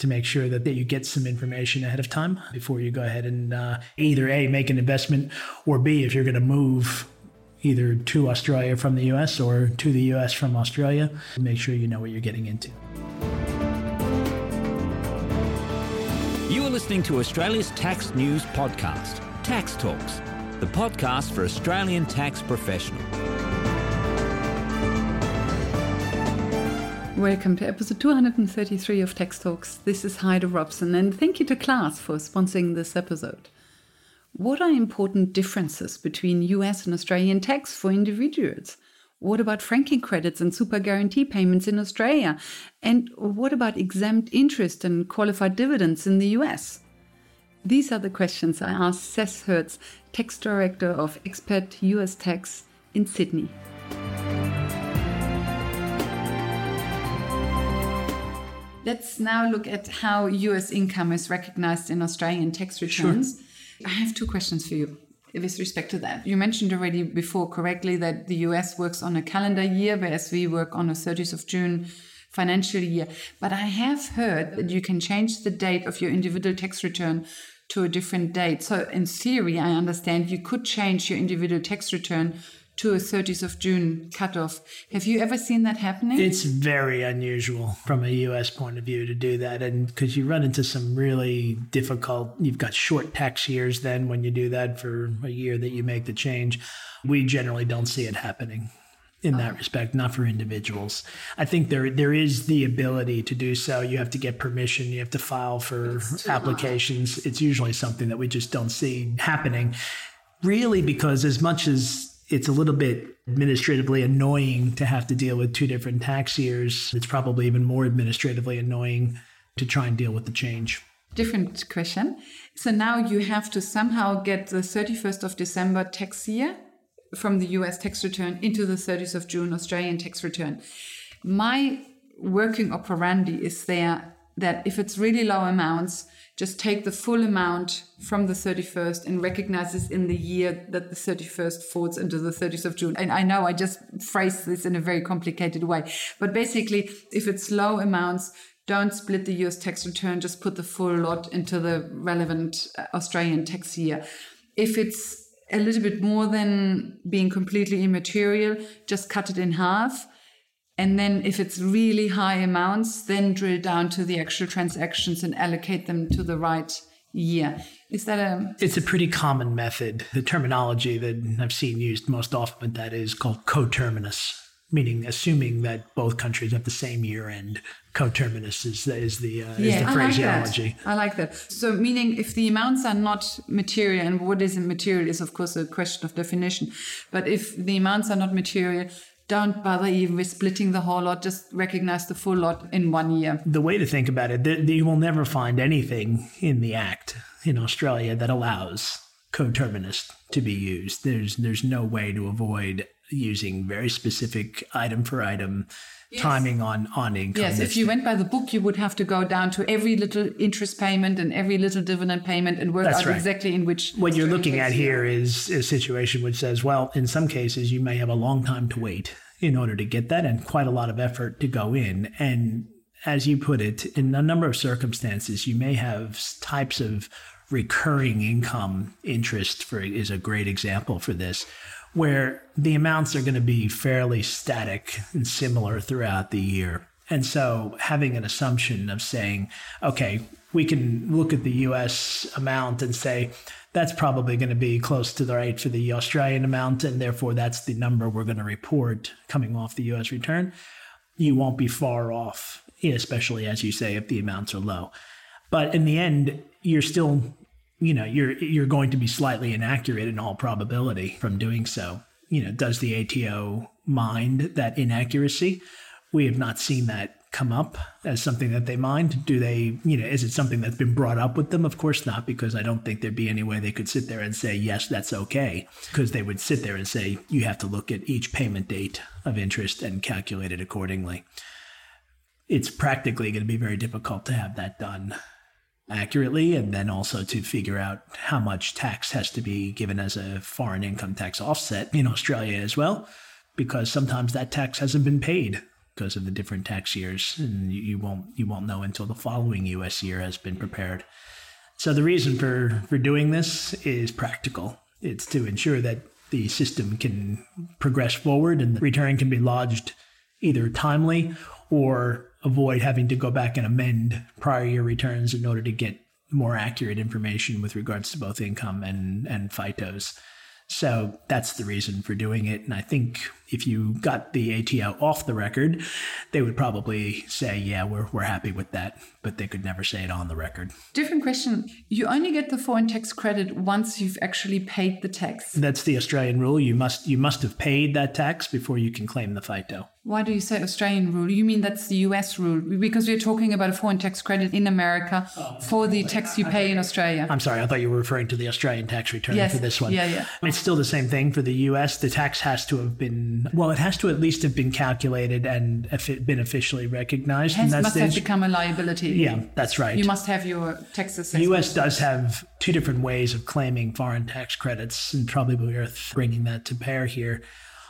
to make sure that you get some information ahead of time before you go ahead and either A, make an investment, or B, if you're going to move either to Australia from the US or to the US from Australia, make sure you know what you're getting into. You are listening to Australia's Tax News Podcast, Tax Talks, the podcast for Australian tax professionals. Welcome to episode 233 of Tax Talks. This is Heide Robson, and thank you to Klaas for sponsoring this episode. What are important differences between US and Australian tax for individuals? What about franking credits and super guarantee payments in Australia? And what about exempt interest and qualified dividends in the US? These are the questions I asked Seth Hertz, Tax Director of Expat U.S. Tax in Sydney. Let's now look at how U.S. income is recognized in Australian tax returns. Sure. I have two questions for you. With respect to that, you mentioned already before correctly that the US works on a calendar year, whereas we work on the 30th of June financial year. But I have heard that you can change the date of your individual tax return to a different date. So in theory, I understand you could change your individual tax return to a 30th of June cutoff. Have you ever seen that happening? It's very unusual from a US point of view to do that, and because you run into some really difficult, you've got short tax years then when you do that for a year that you make the change. We generally don't see it happening in that respect, not for individuals. I think there is the ability to do so. You have to get permission. You have to file for applications. It's usually something that we just don't see happening, really, because as much as it's a little bit administratively annoying to have to deal with two different tax years, it's probably even more administratively annoying to try and deal with the change. Different question. So now you have to somehow get the 31st of December tax year from the US tax return into the 30th of June Australian tax return. My working operandi is there that if it's really low amounts, just take the full amount from the 31st and recognize this in the year that the 31st falls into the 30th of June. And I know I just phrased this in a very complicated way, but basically, if it's low amounts, don't split the US tax return, just put the full lot into the relevant Australian tax year. If it's a little bit more than being completely immaterial, just cut it in half. And then if it's really high amounts, then drill down to the actual transactions and allocate them to the right year. Is that a... It's a pretty common method. The terminology that I've seen used most often, that is called coterminous, meaning assuming that both countries have the same year end. Coterminous is the phraseology. I like that. So meaning if the amounts are not material, and what isn't material is of course a question of definition, but if the amounts are not material, don't bother even with splitting the whole lot, just recognize the full lot in one year. The way to think about it, you will never find anything in the Act in Australia that allows coterminous to be used. There's no way to avoid using very specific item for item timing on income. Yes, if you went by the book, you would have to go down to every little interest payment and every little dividend payment and work out exactly in which... What you're looking at here is a situation which says, well, in some cases, you may have a long time to wait in order to get that and quite a lot of effort to go in. And as you put it, in a number of circumstances, you may have types of recurring income. Interest is a great example for this, where the amounts are going to be fairly static and similar throughout the year. And so having an assumption of saying, okay, we can look at the US amount and say, that's probably going to be close to the rate for the Australian amount, and therefore that's the number we're going to report coming off the US return. You won't be far off, especially as you say, if the amounts are low. But in the end, you're still... you're going to be slightly inaccurate in all probability from doing so. Does the ATO mind that inaccuracy? We have not seen that come up as something that they mind. Do they, is it something that's been brought up with them? Of course not, because I don't think there'd be any way they could sit there and say, yes, that's okay. Because they would sit there and say, you have to look at each payment date of interest and calculate it accordingly. It's practically going to be very difficult to have that done accurately, and then also to figure out how much tax has to be given as a foreign income tax offset in Australia as well, because sometimes that tax hasn't been paid because of the different tax years, and you won't know until the following U.S. year has been prepared. So the reason for doing this is practical. It's to ensure that the system can progress forward and the return can be lodged either timely or avoid having to go back and amend prior year returns in order to get more accurate information with regards to both income and FITOs. So that's the reason for doing it. And I think if you got the ATO off the record, they would probably say, yeah, we're happy with that, but they could never say it on the record. Different question. You only get the foreign tax credit once you've actually paid the tax. That's the Australian rule. You must have paid that tax before you can claim the FITO. Why do you say Australian rule? You mean that's the US rule? Because we're talking about a foreign tax credit in America for the tax you pay in Australia. I'm sorry, I thought you were referring to the Australian tax return for this one. Yeah. It's still the same thing for the US. The tax has to have been, well, it has to at least have been calculated and been officially recognized. It must have become a liability. Yeah, that's right. You must have your tax assessment. The US does have two different ways of claiming foreign tax credits, and probably worth bringing that to bear here.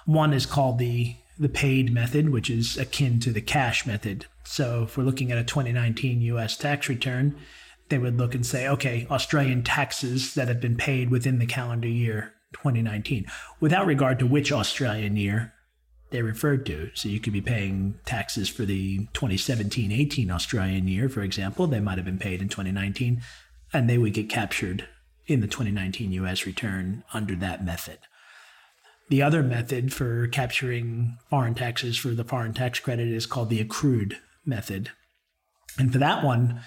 One is called the paid method, which is akin to the cash method. So if we're looking at a 2019 US tax return, they would look and say, okay, Australian taxes that have been paid within the calendar year 2019, without regard to which Australian year they're referred to. So you could be paying taxes for the 2017-18 Australian year, for example. They might have been paid in 2019, and they would get captured in the 2019 US return under that method. The other method for capturing foreign taxes for the foreign tax credit is called the accrued method. And for that one,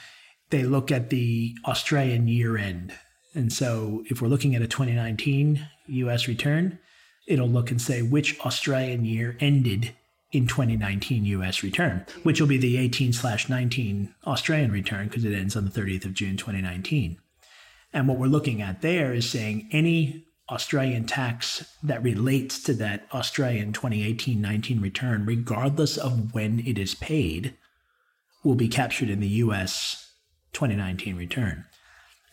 they look at the Australian year end. And so if we're looking at a 2019 US return, it'll look and say which Australian year ended in 2019 US return, which will be the 18/19 Australian return because it ends on the 30th of June 2019. And what we're looking at there is saying any Australian tax that relates to that Australian 2018-19 return, regardless of when it is paid, will be captured in the US 2019 return.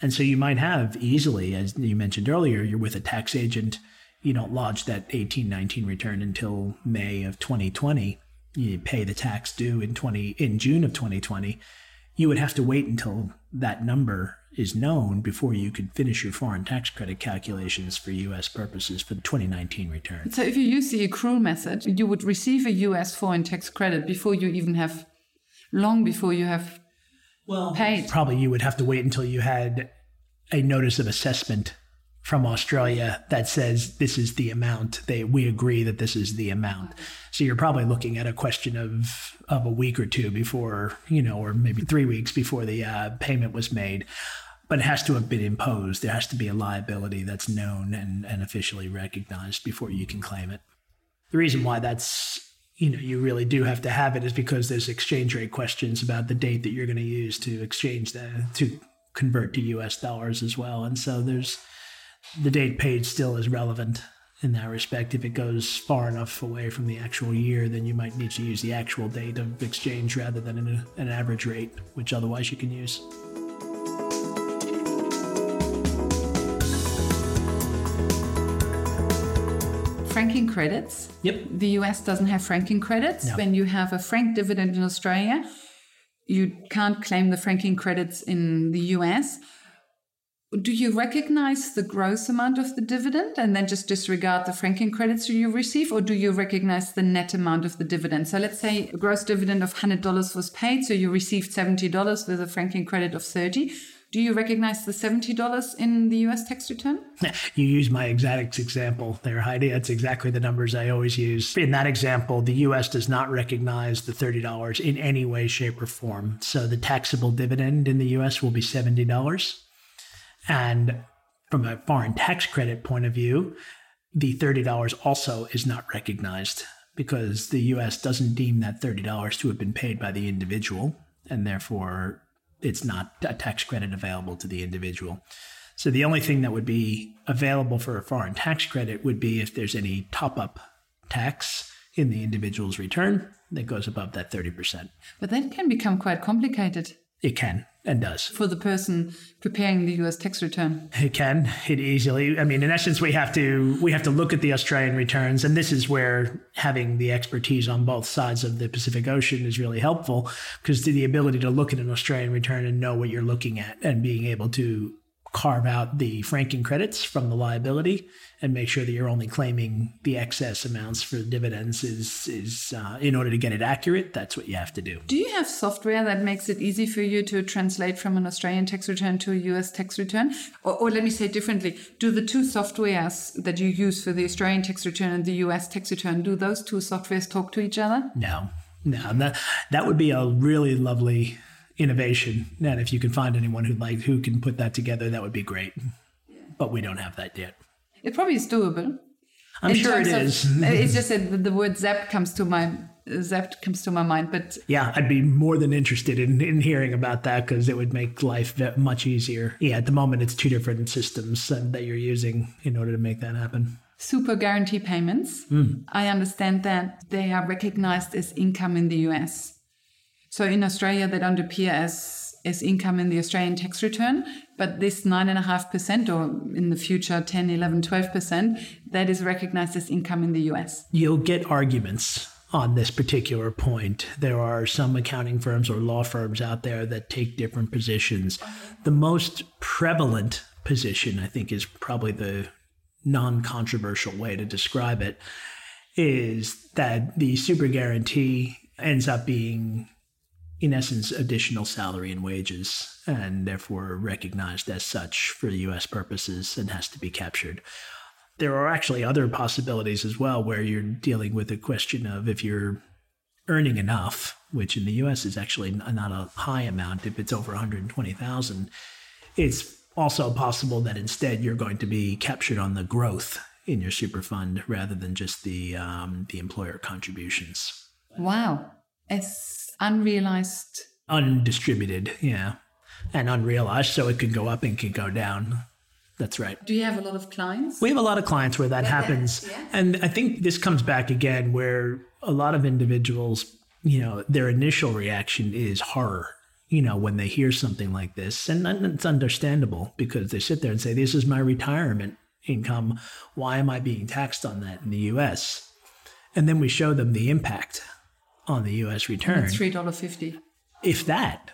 And so you might have easily, as you mentioned earlier, you're with a tax agent, you don't lodge that 18-19 return until May of 2020, you pay the tax due in June of 2020, you would have to wait until that number is known before you could finish your foreign tax credit calculations for U.S. purposes for the 2019 return. So if you use the accrual method, you would receive a U.S. foreign tax credit before you have paid. Probably you would have to wait until you had a notice of assessment from Australia that says this is the amount. We agree that this is the amount. So you're probably looking at a question of a week or two before, or maybe 3 weeks before the payment was made. But it has to have been imposed. There has to be a liability that's known and officially recognized before you can claim it. The reason why that's you really do have to have it is because there's exchange rate questions about the date that you're going to use to exchange to convert to US dollars as well. And so the date paid still is relevant in that respect. If it goes far enough away from the actual year, then you might need to use the actual date of exchange rather than an average rate, which otherwise you can use. Franking credits. Yep. The US doesn't have franking credits. No. When you have a franked dividend in Australia, you can't claim the franking credits in the US. Do you recognize the gross amount of the dividend and then just disregard the franking credits you receive, or do you recognize the net amount of the dividend? So let's say a gross dividend of $100 was paid, so you received $70 with a franking credit of $30. Do you recognize the $70 in the US tax return? You use my exact example there, Heidi. That's exactly the numbers I always use. In that example, the US does not recognize the $30 in any way, shape, or form. So the taxable dividend in the US will be $70. And from a foreign tax credit point of view, the $30 also is not recognized because the US doesn't deem that $30 to have been paid by the individual, and therefore it's not a tax credit available to the individual. So the only thing that would be available for a foreign tax credit would be if there's any top-up tax in the individual's return that goes above that 30%. But that can become quite complicated. It can and does. For the person preparing the U.S. tax return? It can. It easily. I mean, in essence, we have to look at the Australian returns. And this is where having the expertise on both sides of the Pacific Ocean is really helpful, because the ability to look at an Australian return and know what you're looking at and being able to carve out the franking credits from the liability and make sure that you're only claiming the excess amounts for dividends is in order to get it accurate, that's what you have to do. Do you have software that makes it easy for you to translate from an Australian tax return to a US tax return? Or let me say differently, do the two softwares that you use for the Australian tax return and the US tax return, do those two softwares talk to each other? No, that would be a really lovely innovation. And if you can find anyone who can put that together, that would be great. Yeah. But we don't have that yet. It probably is doable. I'm sure it is. It's just that the word Zap comes to my mind. But yeah, I'd be more than interested in hearing about that, because it would make life much easier. Yeah, at the moment it's two different systems that you're using in order to make that happen. Super guarantee payments. Mm. I understand that they are recognized as income in the US. So in Australia, they don't appear as income in the Australian tax return, but this 9.5% or in the future 10, 11, 12%, that is recognized as income in the US. You'll get arguments on this particular point. There are some accounting firms or law firms out there that take different positions. The most prevalent position, I think, is probably the non-controversial way to describe it, is that the super guarantee ends up being, in essence, additional salary and wages, and therefore recognized as such for US purposes and has to be captured. There are actually other possibilities as well, where you're dealing with a question of if you're earning enough, which in the US is actually not a high amount. If it's over $120,000, it's also possible that instead you're going to be captured on the growth in your super fund rather than just the employer contributions. Wow. It's unrealized. Undistributed, yeah. And unrealized, so it could go up and could go down. That's right. Do you have a lot of clients? We have a lot of clients where that happens. Yeah. And I think this comes back again where a lot of individuals, their initial reaction is horror, when they hear something like this. And it's understandable, because they sit there and say, this is my retirement income. Why am I being taxed on that in the US? And then we show them the impact on the U.S. return. It's $3.50. If that.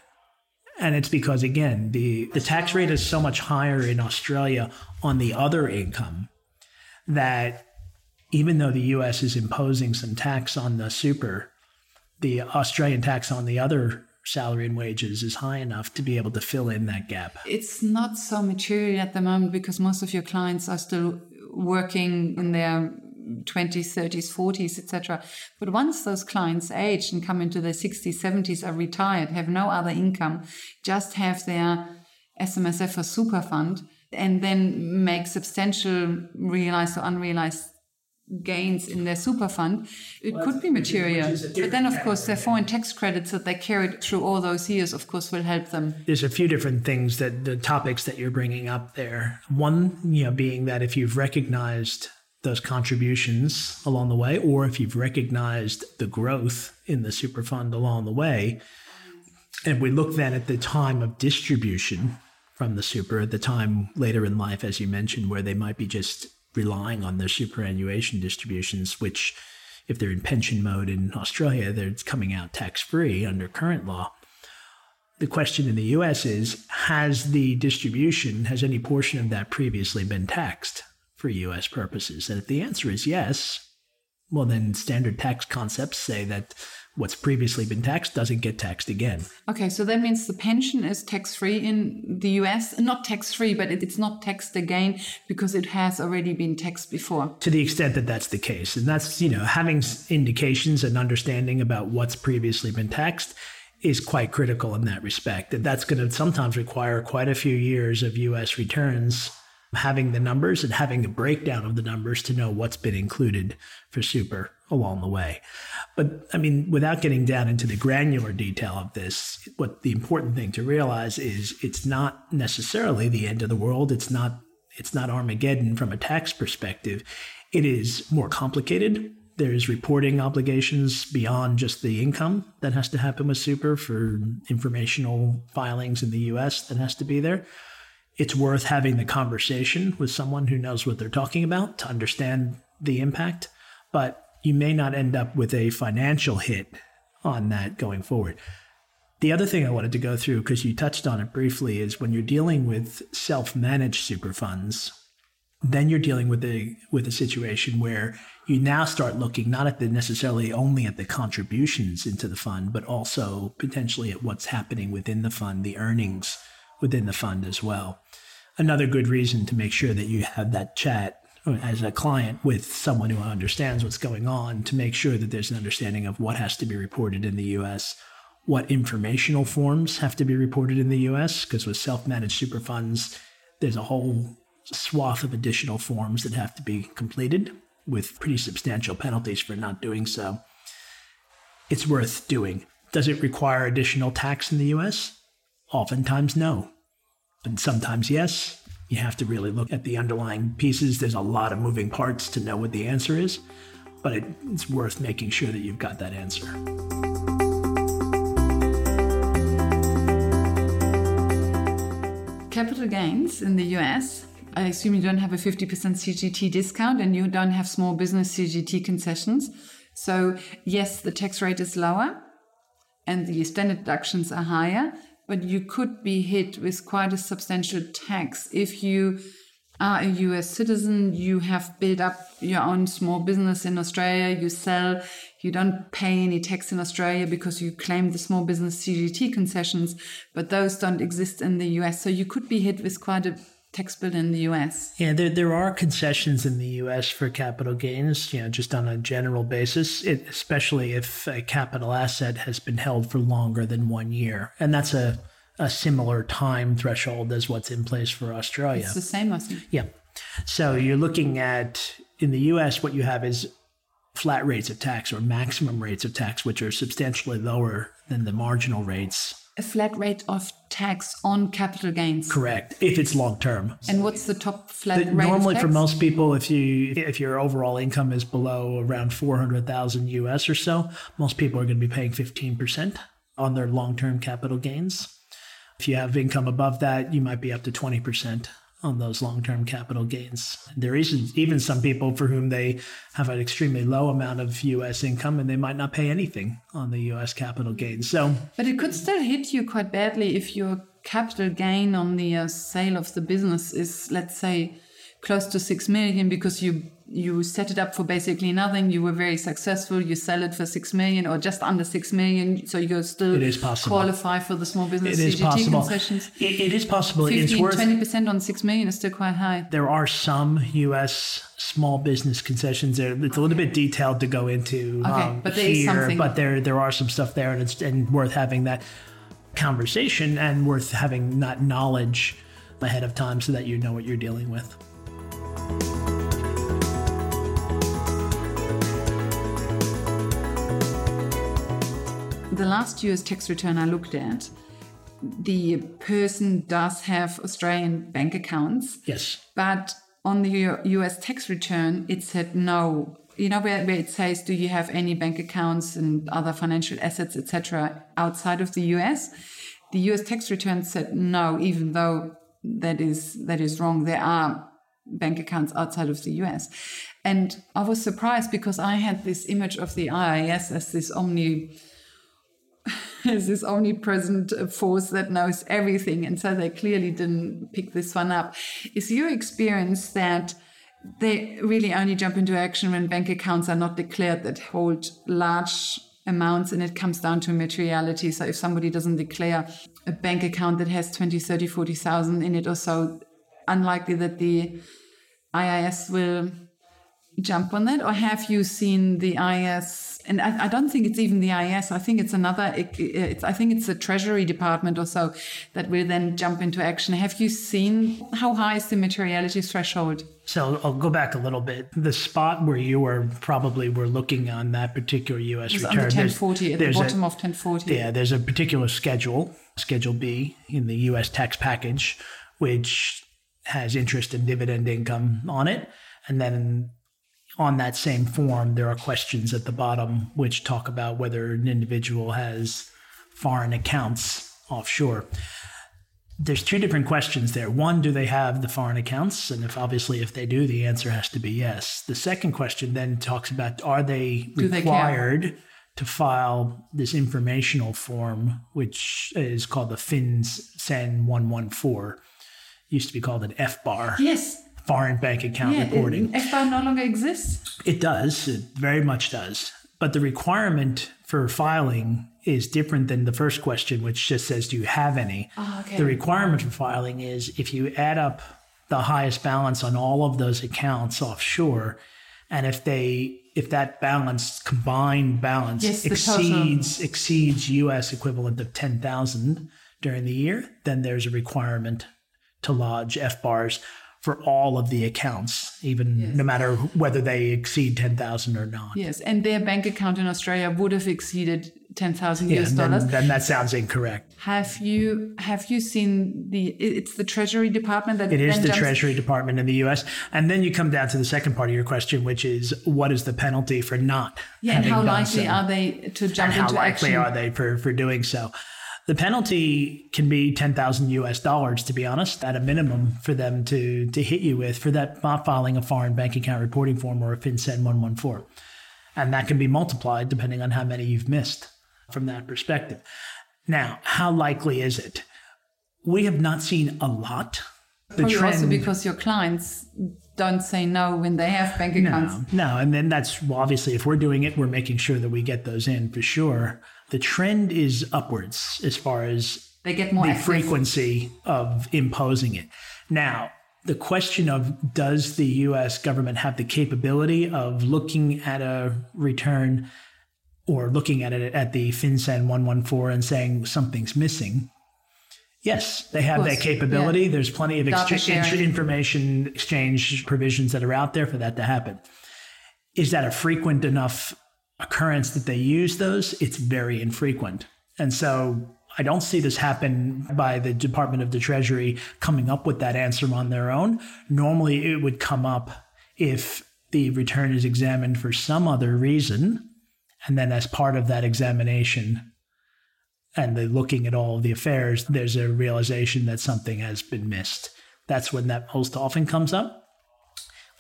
And it's because, again, the tax rate is so much higher in Australia on the other income that even though the U.S. is imposing some tax on the super, the Australian tax on the other salary and wages is high enough to be able to fill in that gap. It's not so material at the moment, because most of your clients are still working in their 20s, 30s, 40s, etc. But once those clients age and come into their 60s, 70s, are retired, have no other income, just have their SMSF or super fund, and then make substantial realized or unrealized gains in their super fund, it could be material. But then, of course, their foreign tax credits that they carried through all those years, of course, will help them. There's a few different things that the topics that you're bringing up there. One, being that if you've recognized those contributions along the way, or if you've recognized the growth in the super fund along the way, and we look then at the time of distribution from the super, at the time later in life, as you mentioned, where they might be just relying on their superannuation distributions, which if they're in pension mode in Australia, they're coming out tax-free under current law. The question in the US is, has any portion of that previously been taxed for US purposes? And if the answer is yes, well, then standard tax concepts say that what's previously been taxed doesn't get taxed again. Okay, so that means the pension is tax-free in the US. Not tax-free, but it's not taxed again because it has already been taxed before. To the extent that that's the case. And that's, having indications and understanding about what's previously been taxed is quite critical in that respect. And that's going to sometimes require quite a few years of US returns, having the numbers and having a breakdown of the numbers to know what's been included for super along the way. But I mean, without getting down into the granular detail of this, what the important thing to realize is it's not necessarily the end of the world. It's not Armageddon from a tax perspective. It is more complicated There's reporting obligations beyond just the income that has to happen with super for informational filings in the U.S. that has to be there. It's worth having the conversation with someone who knows what they're talking about to understand the impact, but you may not end up with a financial hit on that going forward. The other thing I wanted to go through, because you touched on it briefly, is when you're dealing with self-managed super funds, then you're dealing with a situation where you now start looking not at the necessarily only at the contributions into the fund, but also potentially at what's happening within the fund, the earnings within the fund as well. Another good reason to make sure that you have that chat as a client with someone who understands what's going on, to make sure that there's an understanding of what has to be reported in the U.S., what informational forms have to be reported in the U.S., because with self-managed super funds, there's a whole swath of additional forms that have to be completed with pretty substantial penalties for not doing so. It's worth doing. Does it require additional tax in the U.S.? Oftentimes, no. And sometimes, yes. You have to really look at the underlying pieces. There's a lot of moving parts to know what the answer is, but it's worth making sure that you've got that answer. Capital gains in the U.S., I assume you don't have a 50% CGT discount and you don't have small business CGT concessions. So yes, the tax rate is lower and the standard deductions are higher, but you could be hit with quite a substantial tax. If you are a US citizen, you have built up your own small business in Australia, you sell, you don't pay any tax in Australia because you claim the small business CGT concessions, but those don't exist in the US. So you could be hit with quite a tax bill in the U.S. Yeah, there are concessions in the U.S. for capital gains, just on a general basis, especially if a capital asset has been held for longer than 1 year. And that's a similar time threshold as what's in place for Australia. It's the same, Austin. Yeah. So you're looking at, in the U.S., what you have is flat rates of tax or maximum rates of tax, which are substantially lower than the marginal rates. A flat rate of tax on capital gains. Correct, if it's long term. And what's the top flat rate? Normally, of tax? For most people, if your overall income is below around $400,000 US or so, most people are going to be paying 15% on their long term capital gains. If you have income above that, you might be up to 20% on those long term capital gains. There is even some people for whom they have an extremely low amount of US income and they might not pay anything on the US capital gains. But it could still hit you quite badly if your capital gain on the sale of the business is, let's say, close to 6 million because you set it up for basically nothing, you were very successful, you sell it for 6 million or just under 6 million, so you still qualify for the small business CGT concessions. It is possible. 20% on 6 million is still quite high. There are some U.S. small business concessions there. It's a little bit detailed to go into but there is something. But there are some stuff there, and it's worth having that conversation and worth having that knowledge ahead of time so that you know what you're dealing with. The last US tax return I looked at, the person does have Australian bank accounts. Yes. But on the US tax return, it said no. You know where it says, do you have any bank accounts and other financial assets, etc., outside of the US? The US tax return said no, even though that is wrong. There are bank accounts outside of the US. And I was surprised because I had this image of the IRS as this omnipresent force that knows everything. And so they clearly didn't pick this one up. Is your experience that they really only jump into action when bank accounts are not declared that hold large amounts, and it comes down to materiality? So if somebody doesn't declare a bank account that has 20, 30, 40,000 in it or so, unlikely that the IRS will jump on that? Or have you seen the IRS? And I don't think it's even the IRS. I think it's the Treasury Department or so that will then jump into action. Have you seen how high is the materiality threshold? So I'll go back a little bit. The spot where you were looking on that particular U.S. return. Under 1040, at the bottom of 1040. Yeah, there's a particular schedule, Schedule B, in the U.S. tax package, which has interest and dividend income on it. And then on that same form, there are questions at the bottom which talk about whether an individual has foreign accounts offshore. There's two different questions there. One, do they have the foreign accounts? And if they do, the answer has to be yes. The second question then talks about, are they required to file this informational form, which is called the FinCEN 114. It used to be called an FBAR. Yes. Foreign bank account reporting. FBAR no longer exists? It does. It very much does. But the requirement for filing is different than the first question, which just says, do you have any? Oh, okay. The requirement for filing is if you add up the highest balance on all of those accounts offshore, and if that balance, combined balance, exceeds U.S. equivalent of 10,000 during the year, then there's a requirement to lodge FBARs for all of the accounts, even no matter whether they exceed 10,000 or not. Yes, and their bank account in Australia would have exceeded 10,000 US dollars. Then that sounds incorrect. Have you seen it's the Treasury Department that... It is the Treasury Department in the US. And then you come down to the second part of your question, which is what is the penalty for not having done so? And how likely are they to jump into action? And how likely are they for doing so? The penalty can be 10,000 US dollars, to be honest, at a minimum for them to hit you with for that not filing a foreign bank account reporting form or a FinCEN 114. And that can be multiplied depending on how many you've missed from that perspective. Now, how likely is it? We have not seen a lot. Also because your clients don't say no when they have bank accounts. No, and then that's obviously if we're doing it, we're making sure that we get those in for sure. The trend is upwards as far as they get more the frequency of imposing it. Now, the question of does the U.S. government have the capability of looking at a return or looking at it at the FinCEN 114 and saying something's missing? Yes, they have that capability. Yeah. There's plenty of information exchange provisions that are out there for that to happen. Is that a frequent enough occurrence that they use those? It's very infrequent. And so I don't see this happen by the Department of the Treasury coming up with that answer on their own. Normally, it would come up if the return is examined for some other reason. And then as part of that examination and the looking at all of the affairs, there's a realization that something has been missed. That's when that most often comes up.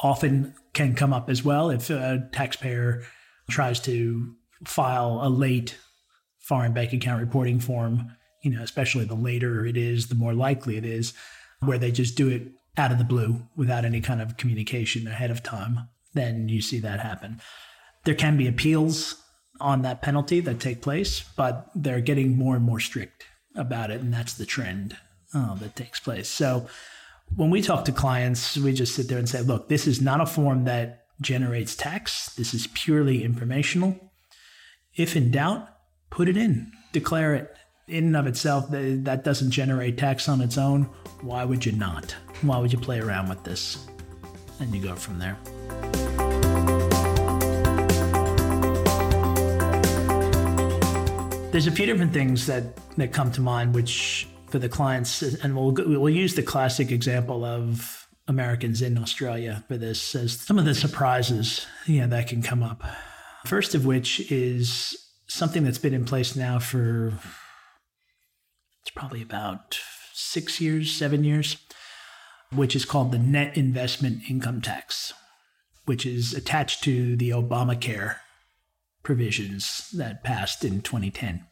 Often can come up as well if a taxpayer tries to file a late foreign bank account reporting form, especially the later it is, the more likely it is, where they just do it out of the blue without any kind of communication ahead of time, then you see that happen. There can be appeals on that penalty that take place, but they're getting more and more strict about it, and that's the trend that takes place. So when we talk to clients, we just sit there and say, look, this is not a form that generates tax. This is purely informational. If in doubt, put it in, declare it. In and of itself, that doesn't generate tax on its own. Why would you not? Why would you play around with this? And you go from there. There's a few different things that come to mind, which for the clients, and we'll use the classic example of Americans in Australia for this as some of the surprises that can come up. First of which is something that's been in place now for it's probably about 7 years, which is called the net investment income tax, which is attached to the Obamacare provisions that passed in 2010.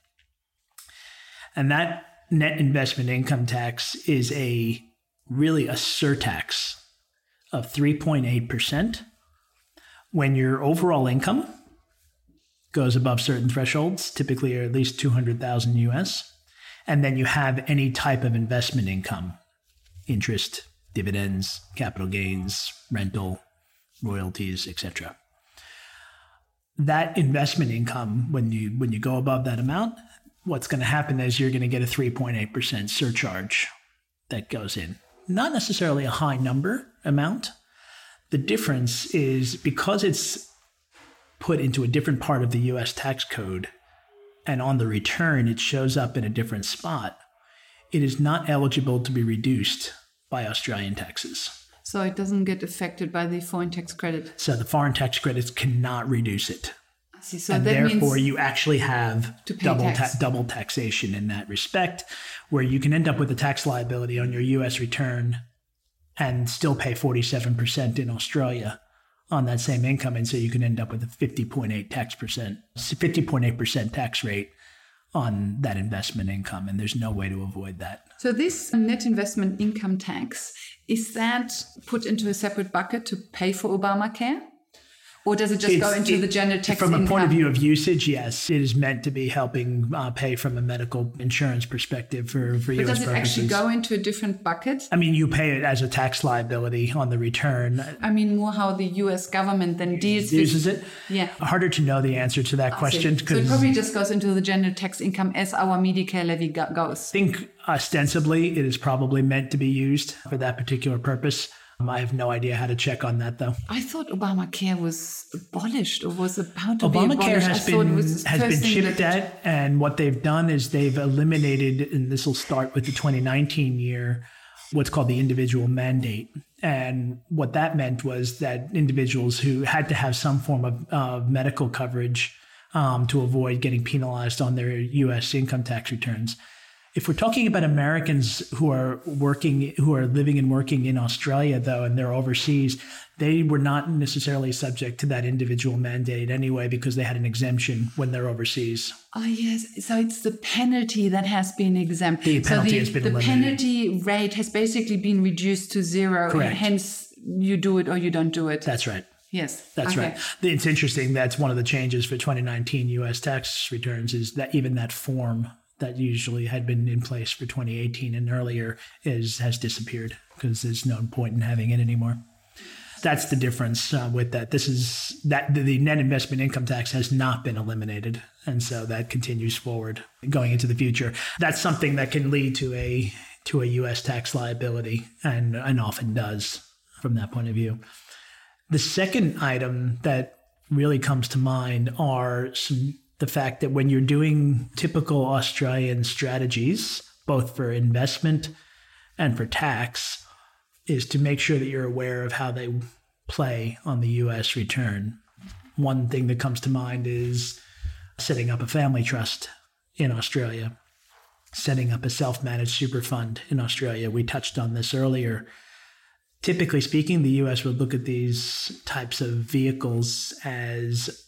And that net investment income tax is really a surtax of 3.8% when your overall income goes above certain thresholds, typically at least 200,000 US, and then you have any type of investment income, interest, dividends, capital gains, rental, royalties, etc. That investment income, when you go above that amount, what's going to happen is you're going to get a 3.8% surcharge that goes in. Not necessarily a high number amount. The difference is because it's put into a different part of the U.S. tax code and on the return it shows up in a different spot, it is not eligible to be reduced by Australian taxes. So it doesn't get affected by the foreign tax credit. So the foreign tax credits cannot reduce it. I see. So and that therefore means you actually have double taxation in that respect, where you can end up with a tax liability on your U.S. return and still pay 47% in Australia on that same income. And so you can end up with a 50.8% tax rate on that investment income. And there's no way to avoid that. So this net investment income tax, is that put into a separate bucket to pay for Obamacare? Or does it just go into the general tax income? From a point of view of usage, yes. It is meant to be helping pay from a medical insurance perspective for U.S. purposes. But does it actually go into a different bucket? I mean, you pay it as a tax liability on the return. I mean, more how the U.S. government then deals with it. Uses it? Yeah. Harder to know the answer to that question. So it probably just goes into the general tax income as our Medicare levy goes. I think ostensibly it is probably meant to be used for that particular purpose. I have no idea how to check on that, though. I thought Obamacare was abolished or was about to be abolished. Obamacare has been chipped at, and what they've done is they've eliminated, and this will start with the 2019 year, what's called the individual mandate. And what that meant was that individuals who had to have some form of medical coverage to avoid getting penalized on their U.S. income tax returns. If we're talking about Americans who are living and working in Australia, though, and they're overseas, they were not necessarily subject to that individual mandate anyway because they had an exemption when they're overseas. Oh, yes. So it's the penalty that has been exempt. The penalty has been eliminated. The penalty rate has basically been reduced to zero. Correct. And hence you do it or you don't do it. That's right. Yes. That's okay. Right. It's interesting. That's one of the changes for 2019 U.S. tax returns is that even that form that usually had been in place for 2018 and earlier has disappeared because there's no point in having it anymore. That's the difference with that. This is that the net investment income tax has not been eliminated. And so that continues forward going into the future. That's something that can lead to a U.S. tax liability and often does from that point of view. The second item that really comes to mind are the fact that when you're doing typical Australian strategies, both for investment and for tax, is to make sure that you're aware of how they play on the U.S. return. One thing that comes to mind is setting up a family trust in Australia, setting up a self-managed super fund in Australia. We touched on this earlier. Typically speaking, the U.S. would look at these types of vehicles as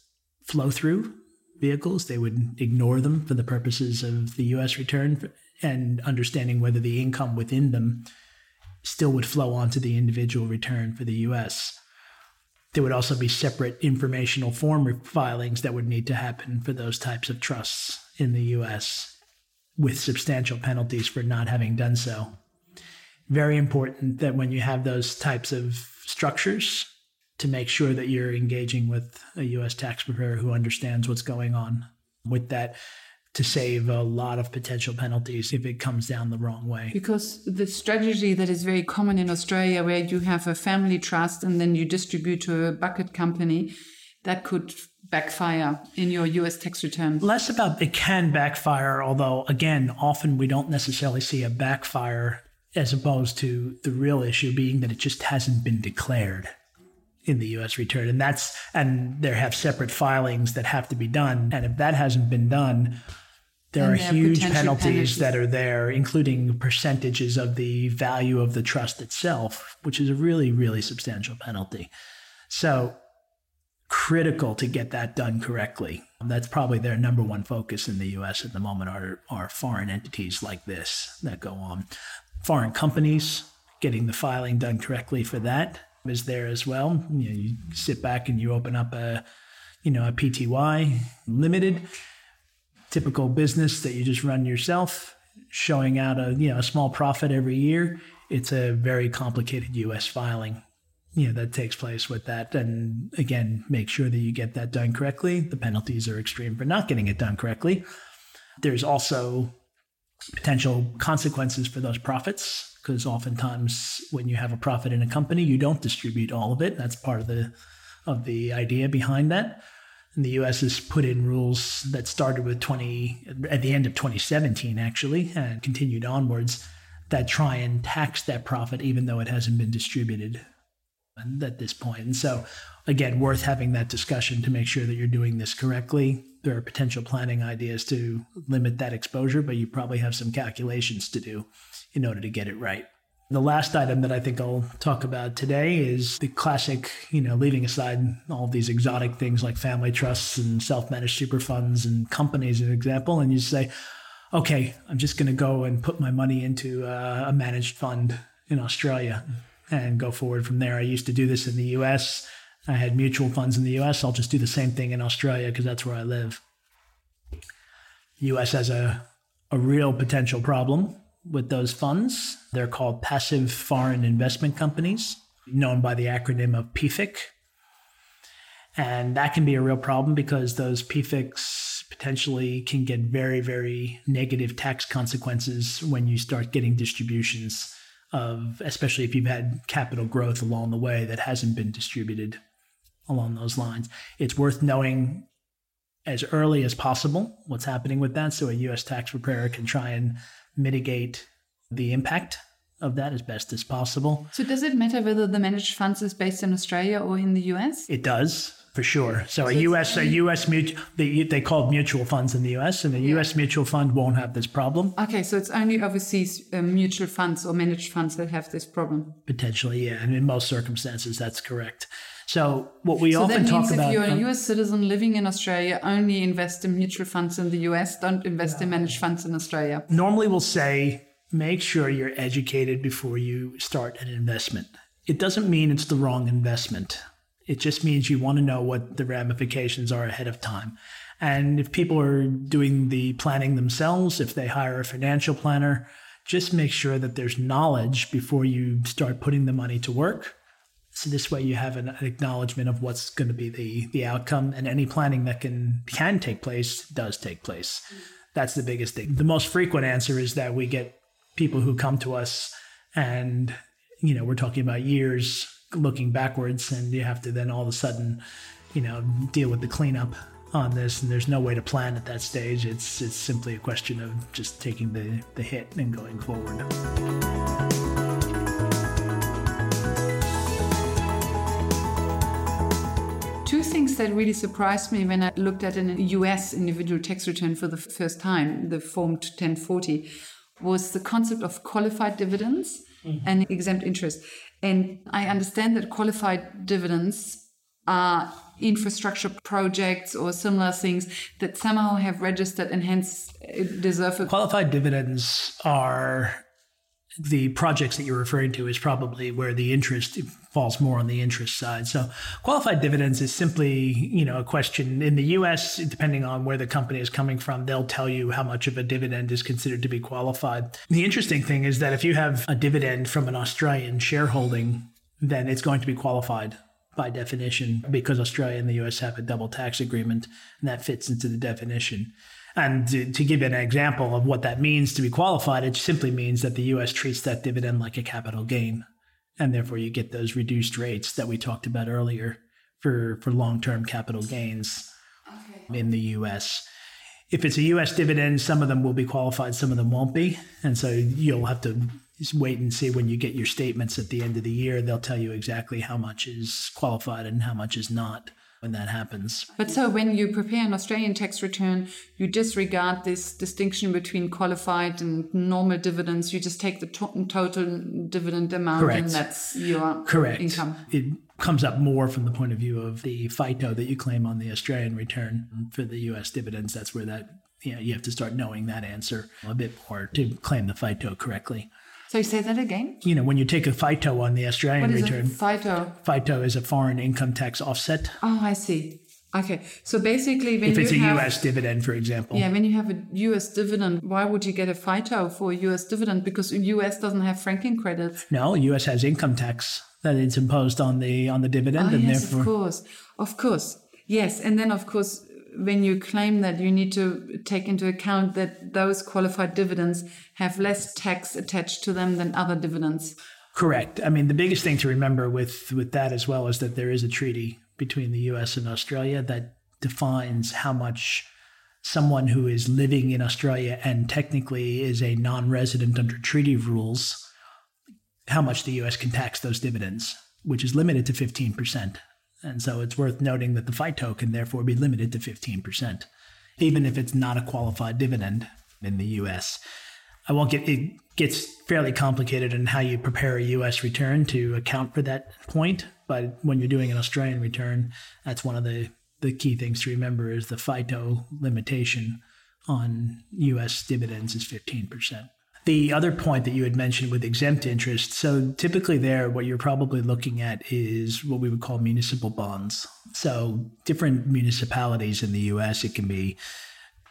flow-through vehicles. They would ignore them for the purposes of the U.S. return and understanding whether the income within them still would flow onto the individual return for the U.S. There would also be separate informational form filings that would need to happen for those types of trusts in the U.S. with substantial penalties for not having done so. Very important that when you have those types of structures, to make sure that you're engaging with a U.S. tax preparer who understands what's going on with that to save a lot of potential penalties if it comes down the wrong way. Because the strategy that is very common in Australia where you have a family trust and then you distribute to a bucket company, that could backfire in your U.S. tax return. Less about it can backfire, although, again, often we don't necessarily see a backfire as opposed to the real issue being that it just hasn't been declared in the U.S. return. And there have separate filings that have to be done. And if that hasn't been done, there are huge penalties that are there, including percentages of the value of the trust itself, which is a really, really substantial penalty. So critical to get that done correctly. That's probably their number one focus in the U.S. at the moment are foreign entities like this that go on. Foreign companies, getting the filing done correctly for that is there as well. You know, you sit back and you open up a PTY limited, typical business that you just run yourself, showing out a small profit every year. It's a very complicated U.S. filing, that takes place with that. And again, make sure that you get that done correctly. The penalties are extreme for not getting it done correctly. There's also potential consequences for those profits, because oftentimes when you have a profit in a company, you don't distribute all of it. That's part of the idea behind that. And the U.S. has put in rules that started at the end of 2017, actually, and continued onwards, that try and tax that profit, even though it hasn't been distributed at this point. And so, again, worth having that discussion to make sure that you're doing this correctly. There are potential planning ideas to limit that exposure, but you probably have some calculations to do in order to get it right. The last item that I think I'll talk about today is the classic, leaving aside all these exotic things like family trusts and self-managed super funds and companies, as an example, and you say, okay, I'm just going to go and put my money into a managed fund in Australia and go forward from there. I used to do this in the U.S. I had mutual funds in the U.S. I'll just do the same thing in Australia because that's where I live. The U.S. has a real potential problem with those funds. They're called passive foreign investment companies, known by the acronym of PFIC. And that can be a real problem because those PFICs potentially can get very, very negative tax consequences when you start getting distributions of, especially if you've had capital growth along the way that hasn't been distributed along those lines. It's worth knowing as early as possible what's happening with that, so a U.S. tax preparer can try and mitigate the impact of that as best as possible. So does it matter whether the managed funds is based in Australia or in the U.S.? It does, for sure. So they call mutual funds in the U.S., and a U.S. mutual fund won't have this problem. Okay, so it's only overseas mutual funds or managed funds that have this problem. Potentially, yeah, and in most circumstances, that's correct. So what we often talk about... So that means if you're a U.S. citizen living in Australia, only invest in mutual funds in the U.S., don't invest in managed funds in Australia. Normally we'll say, make sure you're educated before you start an investment. It doesn't mean it's the wrong investment. It just means you want to know what the ramifications are ahead of time. And if people are doing the planning themselves, if they hire a financial planner, just make sure that there's knowledge before you start putting the money to work. So this way you have an acknowledgement of what's going to be the outcome, and any planning that can take place does take place. That's the biggest thing. The most frequent answer is that we get people who come to us and, we're talking about years looking backwards, and you have to then all of a sudden, deal with the cleanup on this, and there's no way to plan at that stage. It's simply a question of just taking the hit and going forward. Two things that really surprised me when I looked at an US individual tax return for the first time, the Form 1040, was the concept of qualified dividends and exempt interest. And I understand that qualified dividends are infrastructure projects or similar things that somehow have registered and hence deserve a... Qualified dividends are... The projects that you're referring to is probably where the interest falls more on the interest side. So qualified dividends is simply, a question in the US, depending on where the company is coming from, they'll tell you how much of a dividend is considered to be qualified. The interesting thing is that if you have a dividend from an Australian shareholding, then it's going to be qualified by definition because Australia and the US have a double tax agreement, and that fits into the definition. And to give an example of what that means to be qualified, it simply means that the U.S. treats that dividend like a capital gain. And therefore, you get those reduced rates that we talked about earlier for long-term capital gains in the U.S. If it's a U.S. dividend, some of them will be qualified, some of them won't be. And so you'll have to just wait and see when you get your statements at the end of the year. They'll tell you exactly how much is qualified and how much is not. When that happens. But so when you prepare an Australian tax return, you disregard this distinction between qualified and normal dividends. You just take the total dividend amount. Correct. And that's your income. It comes up more from the point of view of the FITO that you claim on the Australian return for the U.S. dividends. That's where you have to start knowing that answer a bit more to claim the FITO correctly. So you say that again? When you take a FITO on the Australian return. What is FITO? FITO is a foreign income tax offset. Oh, I see. Okay. So basically, if it's a U.S. dividend, for example. Yeah, when you have a U.S. dividend, why would you get a FITO for a U.S. dividend? Because the U.S. doesn't have franking credits. No, U.S. has income tax that it's imposed on the dividend. Oh, and yes, therefore... Of course. Yes, and then of course, when you claim that, you need to take into account that those qualified dividends have less tax attached to them than other dividends. Correct. I mean, the biggest thing to remember with that as well is that there is a treaty between the U.S. and Australia that defines how much someone who is living in Australia and technically is a non-resident under treaty rules, how much the U.S. can tax those dividends, which is limited to 15%. And so it's worth noting that the FITO can therefore be limited to 15%, even if it's not a qualified dividend in the U.S. It gets fairly complicated in how you prepare a U.S. return to account for that point. But when you're doing an Australian return, that's one of the key things to remember is the FITO limitation on U.S. dividends is 15%. The other point that you had mentioned with exempt interest, so typically there, what you're probably looking at is what we would call municipal bonds. So different municipalities in the U.S., it can be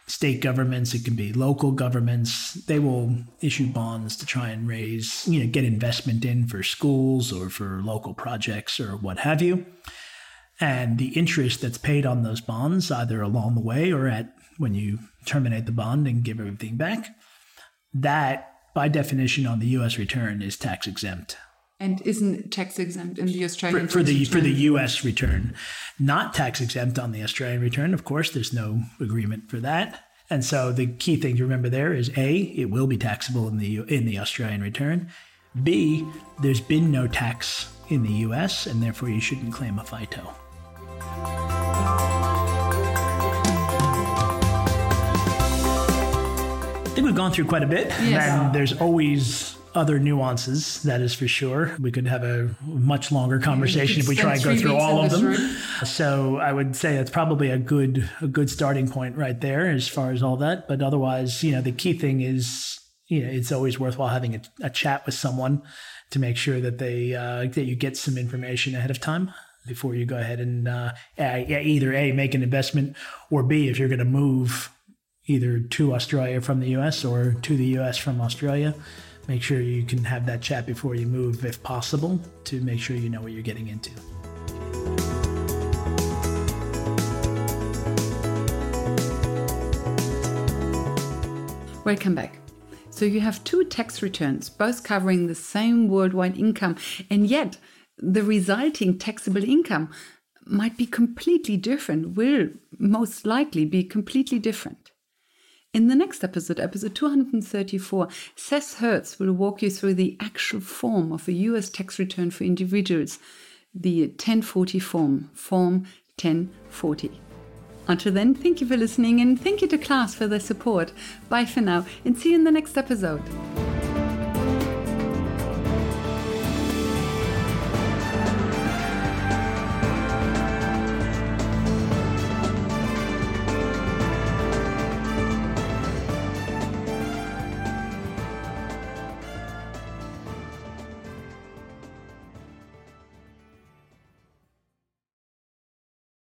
state governments, it can be local governments, they will issue bonds to try and raise, get investment in for schools or for local projects or what have you. And the interest that's paid on those bonds, either along the way or at when you terminate the bond and give everything back, that, by definition, on the U.S. return is tax exempt. And isn't tax exempt in the Australian return? For the U.S. return. Not tax exempt on the Australian return. Of course, there's no agreement for that. And so the key thing to remember there is, A, it will be taxable in the Australian return. B, there's been no tax in the U.S., and therefore you shouldn't claim a FITO. I think we've gone through quite a bit. Yes. And there's always other nuances, that is for sure. We could have a much longer conversation if we try and go through all of them. Room. So I would say that's probably a good starting point right there as far as all that. But otherwise, the key thing is, it's always worthwhile having a chat with someone to make sure that that you get some information ahead of time before you go ahead and either A, make an investment, or B, if you're going to move either to Australia from the US or to the US from Australia, make sure you can have that chat before you move, if possible, to make sure you know what you're getting into. Welcome back. So you have two tax returns, both covering the same worldwide income, and yet the resulting taxable income might be completely different, will most likely be completely different. In the next episode 234, Seth Hertz will walk you through the actual form of a U.S. tax return for individuals, the 1040 form, Form 1040. Until then, thank you for listening and thank you to Klaas for their support. Bye for now and see you in the next episode.